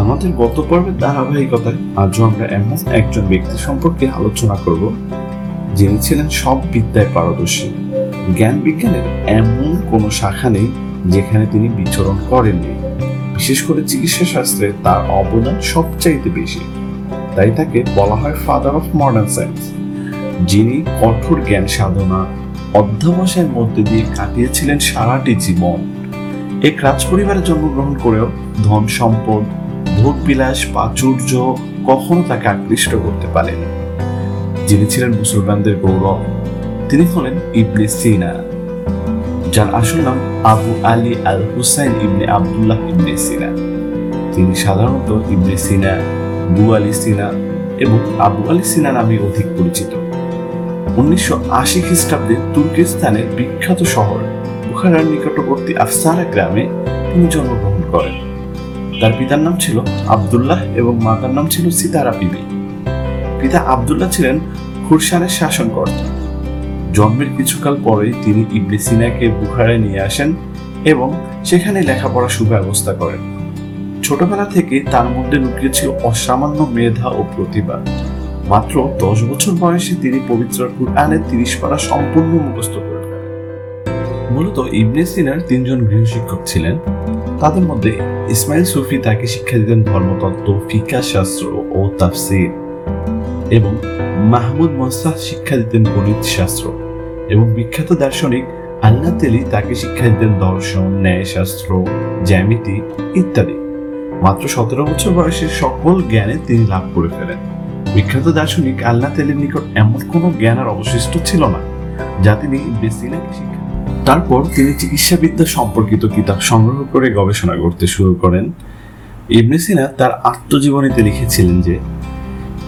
আমাদের গত পর্বের ধারাবাহিকতায় আজও আমরা এমন একজন ব্যক্তি সম্পর্কে আলোচনা করব যিনি ছিলেন সব বিদ্যায় পারদর্শী। জ্ঞান বিজ্ঞানের এমন কোনো শাখা নেই যেখানে তিনি বিচরণ করেননি। বিশেষ করে চিকিৎসা শাস্ত্রে তার অবদান সবচাইতে বেশি, তাই তাকে বলা হয় ফাদার অফ মডার্ন সায়েন্স। যিনি কঠোর জ্ঞান সাধনা অধ্যবসায়ের মধ্যে দিয়ে কাটিয়েছিলেন সারাটি জীবন। এক রাজ পরিবারে জন্মগ্রহণ করেও ধন সম্পদ, ভোগবিলাস, প্রাচুর্য কখনো তাকে আকৃষ্ট করতে পারেনি। যিনি ছিলেন মুসলমানদের গৌরব, তিনি হলেন ইবনে সিনা, যার আসল নাম আবু আলী আল হুসাইন ইবনে আবদুল্লাহ ইবনে সিনা। তিনি সাধারণত ইবনে সিনা, বু আলী সিনা এবং আবু আলী সিনা নামে অধিক পরিচিত। 1980 খ্রিস্টাব্দে তুর্কিস্তানের বিখ্যাত শহর বুখারার নিকটবর্তী আফসারা গ্রামে তিনি জন্মগ্রহণ করেন। তার পিতার নাম ছিল আবদুল্লাহ এবং মাতার নাম ছিল সিতারা বিবি। পিতা আবদুল্লাহ ছিলেন খুরশানের শাসনকর্তা। জন্মের কিছুকাল পরেই তিনি ইবনে সিনাকে বুখারায় নিয়ে আসেন এবং সেখানে লেখাপড়া সুব্যবস্থা করেন। ছোটবেলা থেকে তার মধ্যে লুকিয়ে ছিল অসামান্য মেধা ও প্রতিভা। মাত্র 10 বছর বয়সে তিনি পবিত্র কুরআনের 30 পারা সম্পূর্ণ মুখস্থ করেন। মূলত ইবনে সিনার 3 জন গৃহশিক্ষক ছিলেন। তাদের মধ্যে ইসমাইল সুফি তাকে শিক্ষা দিতেন ধর্মতত্ত্ব, ফিকাহ শাস্ত্র ও তাফসীর, এবং মাহমুদ মুসা শিক্ষা দিতেন গণিত শাস্ত্র, এবং বিখ্যাত দার্শনিক আল-নাতেলি তাকে শিক্ষা দিতেন দর্শন, ন্যায়শাস্ত্র, জ্যামিতি ইত্যাদি। মাত্র 17 বছর বয়সে সকল জ্ঞানে তিনি লাভ করে ফেলেন। বিখ্যাত দার্শনিক আল-নাতেলির নিকট এমন কোনো জ্ঞান আর অবশিষ্ট ছিল না যা তিনি ইবনে সিনাকে শিক্ষা। তারপর তিনি চিকিৎসাবিদ্যা সম্পর্কিত কিতাব সংগ্রহ করে গবেষণা করতে শুরু করেন। ইবনে সিনা তার আত্মজীবনীতে লিখেছিলেন যে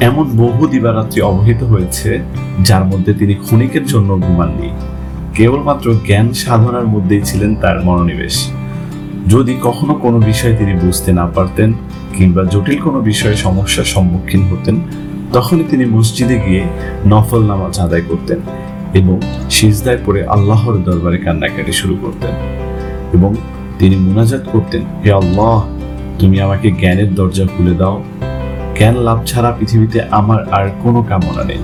এমন বহু দিবারাত্রি অবহিত হয়েছে যার মধ্যে তিনি ক্ষণিকের জন্য ঘুমাননি। কেবলমাত্র জ্ঞান সাধনার মধ্যেই ছিলেন তার মনোনিবেশ। যদি কখনো কোনো বিষয় তিনি বুঝতে না পারতেন কিংবা জটিল কোনো বিষয়ে সমস্যার সম্মুখীন হতেন, তখনই তিনি মসজিদে গিয়ে নফল নামাজ আদায় করতেন এবং সিজদায় পড়ে আল্লাহর দরবারে কান্নাকাটি শুরু করতেন, এবং তিনি মুনাজাত করতেন, হে আল্লাহ, তুমি আমাকে জ্ঞানের দরজা খুলে দাও, জ্ঞান লাভ ছাড়া পৃথিবীতে আমার আর কোনো কামনা নেই।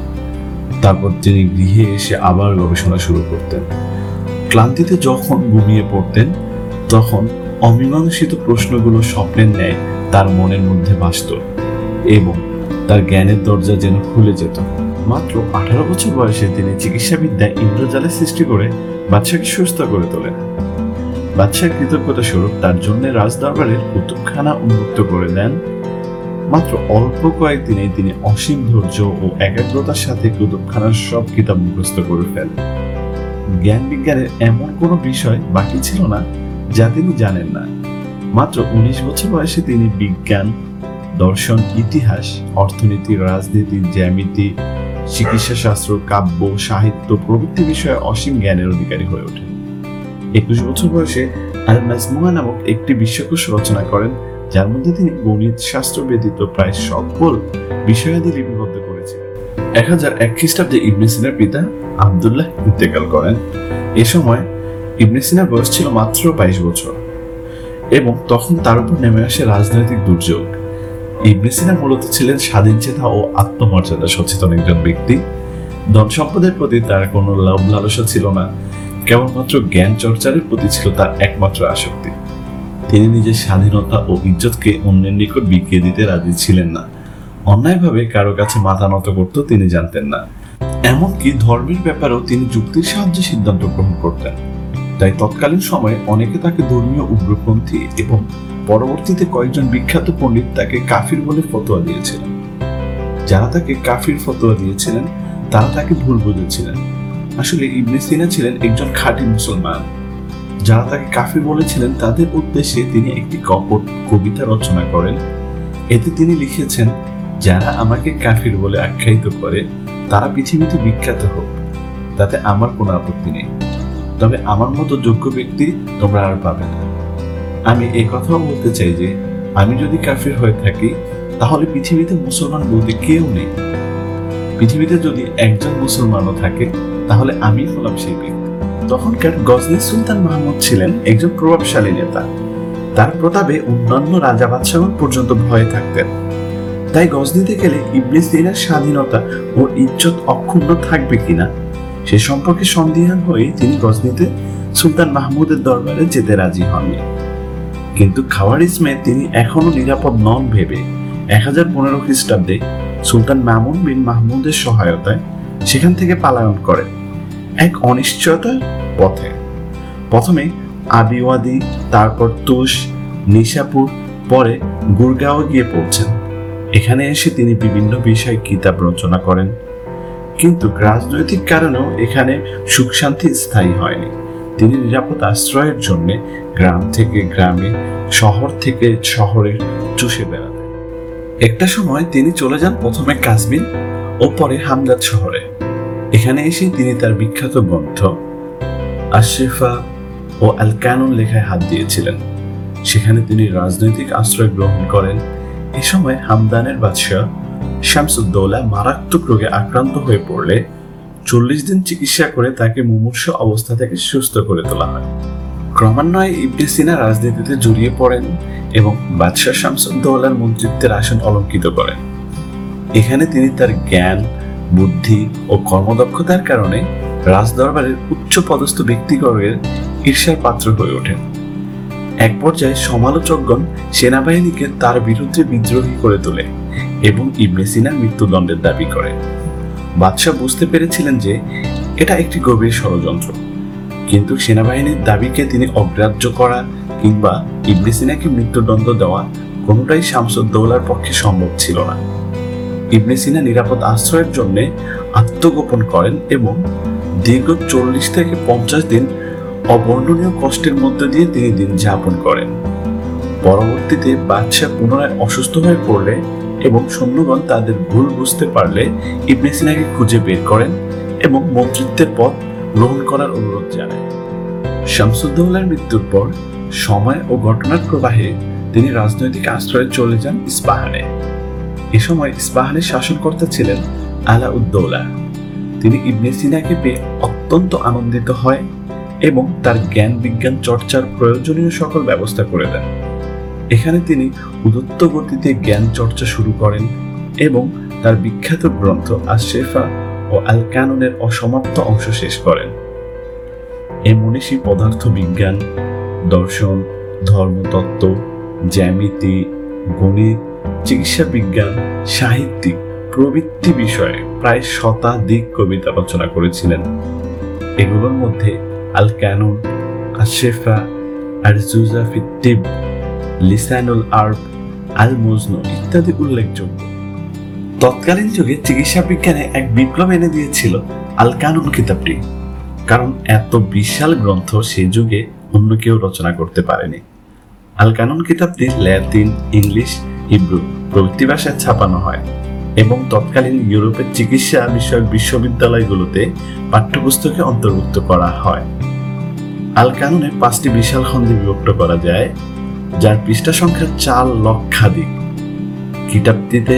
তারপর তিনি গৃহে এসে আবার গবেষণা শুরু করতেন। ক্লান্তিতে যখন ঘুমিয়ে পড়তেন, তখন অমীমাংসিত প্রশ্নগুলো স্বপ্নের ন্যায় তার মনের মধ্যে ভাসত এবং তার জ্ঞানের দরজা যেন খুলে যেত। মাত্র 18 বছর বয়সে তিনি চিকিৎসাবিদ্যায় ইন্দ্রজালের সৃষ্টি করে বাদশাকে সুস্থ করে তোলেন। বাদশার কৃতজ্ঞতা স্বরূপ তার জন্য রাজদরবারের কুতুবখানা উন্মুক্ত করে দেন। মাত্র অল্প কয়েকদিনে তিনি অসীম ধৈর্য ও একাগ্রতার সাথে কুতুবখানার সব কিতাব মুখস্থ করে ফেলেন। জ্ঞান বিজ্ঞানের এমন কোনো বিষয় বাকি ছিল না যা তিনি জানেন না। মাত্র 19 বছর বয়সে তিনি বিজ্ঞান, দর্শন, ইতিহাস, অর্থনীতি, রাজনীতি, জ্যামিতি, চিকিৎসা শাস্ত্র, কাব্য সাহিত্য প্রভৃতি বিষয়ে অসীম জ্ঞানের অধিকারী হয়ে ওঠেন। 21 বছর বয়সে আল-মাজমুআ নামক একটি বিশ্বকোষ রচনা করেন, যার মধ্যে তিনি গণিত শাস্ত্র ব্যতীত প্রায় সকল বিষয়াদি লিপিবদ্ধ করেছিলেন। 1001 খ্রিস্টাব্দে ইবনে সিনার পিতা আবদুল্লাহ ইন্তেকাল করেন। এ সময় ইবনে সিনার বয়স ছিল মাত্র 22 বছর, এবং তখন তার উপর নেমে আসে রাজনৈতিক দুর্যোগ। ইবনে সিনা মূলত ছিলেন স্বাধীন চেতা ও আত্মমর্যাদা সচেতন একজন ব্যক্তি। ধন সম্পদের প্রতি তার কোনো লোভ লালসা ছিল না, কেবলমাত্র জ্ঞান চর্চার প্রতি ছিল তার একমাত্র আসক্তি। তিনি নিজের স্বাধীনতা ও ইজ্জতকে অন্যের নিকট বিকিয়ে দিতে রাজি ছিলেন না। অন্যায়ভাবে কারো কাছে মাথা নত করতে তিনি জানতেন না, এমনকি ধর্মের ব্যাপারেও তিনি যুক্তির সাহায্যে সিদ্ধান্ত গ্রহণ করতেন। তাই তৎকালীন সময়ে অনেকে তাকে ধর্মীয় উগ্রপন্থী এবং পরবর্তীতে কয়েকজন বিখ্যাত পণ্ডিত তাকে কাফির বলে ফতোয়া দিয়েছিলেন। যারা তাকে কাফির ফতোয়া দিয়েছিলেন তারা তাকে ভুল বুঝেছিলেন। আসলে ইবনে সিনা ছিলেন একজন খাঁটি মুসলমান। যারা তাকে কাফির বলেছিলেন তাদের উদ্দেশ্যে তিনি একটি কপট কবিতা রচনা করেন। এতে তিনি লিখেছেন, যারা আমাকে কাফির বলে আখ্যায়িত করে তারা পৃথিবীতে বিখ্যাত হোক, তাতে আমার কোনো আপত্তি নেই, তবে আমার মতো যোগ্য ব্যক্তি তোমরা আর পাবে না। আমি এই কথাও বলতে চাই যে আমি যদি কাফির হয়ে থাকি তাহলে পৃথিবীতে মুসলমান বলতে কেউ নেই। পৃথিবীতে যদি একজন মুসলমানও থাকে তাহলে আমি হলাম সেই ব্যক্তি। তখনকার গজনী সুলতান মাহমুদ ছিলেন একজন প্রভাবশালী নেতা। তার প্রতাপে অন্যান্য রাজা বাদশাহগণ পর্যন্ত ভয়ে থাকতেন। তাই গজ দিতে গেলে ইবলিস ইরার স্বাধীনতা ও ইজ্জত অক্ষুণ্ণ থাকবে কিনা সে সম্পর্কে সন্দিহান হয়ে তিনি গজনীতে সুলতান মাহমুদের দরবারে যেতে রাজি হননি। কিন্তু খাওয়ারিজমে তিনি এখনো নিরাপদ নন ভেবে 1015 খ্রিস্টাব্দে সুলতান মামুন বিন মাহমুদের সহায়তায় সেখান থেকে পালায়ন করেন এক অনিশ্চয়তার পথে। প্রথমে আবিওয়াদি, তারপর তুষ, নিশাপুর, পরে গুরগাঁও গিয়ে পৌঁছেন। এখানে এসে তিনি বিভিন্ন বিষয়ে কিতাব রচনা করেন, কিন্তু রাজনৈতিক কারণেও এখানে সুখ শান্তি স্থায়ী হয়নি। তিনি নিরাপদ আশ্রয়ের জন্য গ্রাম থেকে গ্রামে, শহর থেকে শহরে চুষে বেড়াতেন। একটা সময় তিনি চলে যান প্রথমে কাজমিন ও পরে হামদান শহরে। এখানে এসে তিনি তার বিখ্যাত গ্রন্থ আশরিফা ও আল কানুন লেখায় হাত দিয়েছিলেন। সেখানে তিনি রাজনৈতিক আশ্রয় গ্রহণ করেন। এ সময় হামদানের বাদশাহ শামসুদ্দৌলা মারাত্মক রোগে আক্রান্ত হয়ে পড়লে 40 দিন চিকিৎসা করে তাকে মুমূর্ষু অবস্থা থেকে সুস্থ করে তোলা হয়। ক্রমান্বয়ে ইবনে সিনা রাজনীতিতে জড়িয়ে পড়েন এবং বাদশাহ শামসুদ্দৌলার মন্ত্রিত্বের আসন অলঙ্কিত করেন। এখানে তিনি তার জ্ঞান, বুদ্ধি ও কর্মদক্ষতার কারণে রাজদরবারের উচ্চ পদস্থ ব্যক্তিগণের ঈর্ষার পাত্র হয়ে ওঠেন। এক পর্যায়ে সমালোচকগণ সেনাবাহিনীকে তার বিরুদ্ধে বিদ্রোহী করে তোলে এবং ইবনে সিনা মৃত্যুদণ্ডের দাবি করে। বাদশাহ বুঝতে পেরেছিলেন যে এটা একটি গভীর ষড়যন্ত্র, কিন্তু সেনাবাহিনীর দাবিকে তিনি অগ্রাহ্য করা কিংবা ইবনে সিনাকে মৃত্যুদণ্ড দেওয়া কোনোটাই শামসুদ্দৌলার পক্ষে সম্ভব ছিল না। ইবনে সিনা নিরাপদ আশ্রয়ের জন্য আত্মগোপন করেন এবং দীর্ঘ 40 থেকে 50 দিন অবর্ণনীয় কষ্টের মধ্য দিয়ে তিনি দিন যাপন করেন। পরবর্তীতে বাদশাহ পুনরায় অসুস্থ হয়ে পড়লে এবং সৈন্যগণ তাদের ভুল বুঝতে পারলে ইবনে সিনাকে খুঁজে বের করেন এবং মন্ত্রিত্বের পদ গ্রহণ করার অনুরোধ জানায়। শামসুদ্দৌলার মৃত্যুর পর সময় ও ঘটনার প্রবাহে তিনি রাজনৈতিক আশ্রয়ে চলে যান ইস্পাহানে। এ সময় ইস্পাহানের শাসনকর্তা ছিলেন আলাউদ্দৌলা। তিনি ইবনে সিনাকে পেয়ে অত্যন্ত আনন্দিত হয় এবং তার জ্ঞান বিজ্ঞান চর্চার প্রয়োজনীয় সকল ব্যবস্থা করে দেন। এখানে তিনি উদত্ত গতিতে জ্ঞান চর্চা শুরু করেন এবং তার বিখ্যাত গ্রন্থ আশরিফা ও আল কানুনের অসমাপ্ত অংশ শেষ করেন। এ মনীষী পদার্থ বিজ্ঞান, দর্শন, ধর্মতত্ত্ব, জ্যামিতি, গণিত, চিকিৎসা বিজ্ঞান, সাহিত্যিক প্রবৃত্তি বিষয়ে প্রায় শতাধিক কবিতা রচনা করেছিলেন। এগুলোর মধ্যে আল কানুন, আশরিফা, আরজুজা ফি তিব, লিসানুল আরব, আল মুজনু ইত্যাদি উল্লেখযোগ্য। তৎকালীন যুগে চিকিৎসা বিজ্ঞানে এক বিপ্লব এনে দিয়েছিল আল কানুন কিতাবটি, কারণ এত বিশাল গ্রন্থ সেই যুগে অন্য কেউ রচনা করতে পারেনি। আল কানুন কিতাবটি ল্যাটিন, ইংলিশ, হিব্রু প্রভৃতি ভাষায় ছাপানো হয় এবং তৎকালীন ইউরোপের চিকিৎসা বিষয়ক বিশ্ববিদ্যালয়গুলোতে পাঠ্যপুস্তকে অন্তর্ভুক্ত করা হয়। আল কানুনে 5টি বিশাল খণ্ডে বিভক্ত করা যায়, যার পৃষ্ঠা সংখ্যা 4 লক্ষাধিক। কিতাবটিতে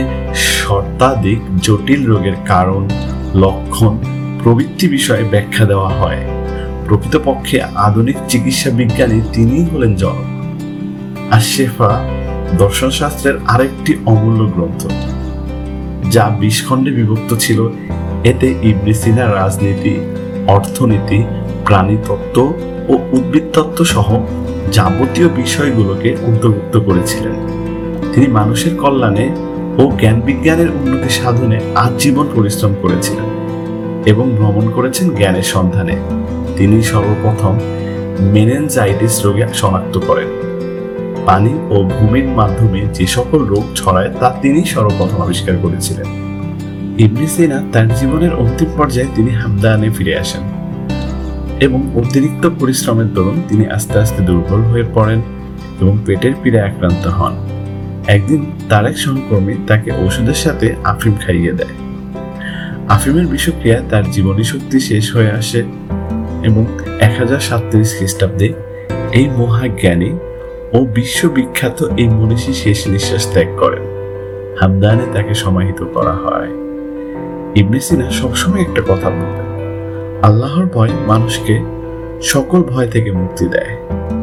শতাধিক জটিল রোগের কারণ, লক্ষণ প্রভৃতি বিষয়ে ব্যাখ্যা দেওয়া হয়। প্রকৃতপক্ষে আধুনিক চিকিৎসা বিজ্ঞানী তিনিই হলেন জনক। আশরিফা দর্শনশাস্ত্রের আরেকটি অমূল্য গ্রন্থ, যা 20 খণ্ডে বিভক্ত ছিল। এতে ইবনে সিনা রাজনীতি, অর্থনীতি, প্রাণীতত্ত্ব ও উদ্ভিদতত্ত্ব সহ যাবতীয় বিষয়গুলোকে অন্তর্ভুক্ত করেছিলেন। তিনি মানুষের কল্যাণে ও জ্ঞান বিজ্ঞানের উন্নতি সাধনে আজীবন পরিশ্রম করেছিলেন এবং ভ্রমণ করেছেন জ্ঞানের সন্ধানে। তিনি সর্বপ্রথম মেনিনজাইটিস রোগে শনাক্ত করেন। পানি ও ভূমির মাধ্যমে যে সকল রোগ ছড়ায় তা তিনি সর্বপ্রথম আবিষ্কার করেছিলেন। ইবনে সিনা তার জীবনের অন্তিম পর্যায়ে তিনি হামদানে ফিরে আসেন এবং অতিরিক্ত পরিশ্রমের দরুন তিনি আস্তে আস্তে দুর্বল হয়ে পড়েন এবং পেটের পীড়ায় আক্রান্ত হন। একদিন তার এক সহকর্মী তাকে ওষুধের সাথে আফিম খাইয়ে দেয়। আফিমের বিষক্রিয়ায় তার জীবনী শক্তি শেষ হয়ে আসে এবং 1037 খ্রিস্টাব্দে এই মহাজ্ঞানী ও বিশ্ববিখ্যাত এই মনীষী শেষ নিঃশ্বাস ত্যাগ করেন। হামদানে তাকে সমাহিত করা হয়। ইবনে সিনা সবসময় একটা কথা বলতেন, আল্লাহর ভয় মানুষকে সকল ভয় থেকে মুক্তি দেয়।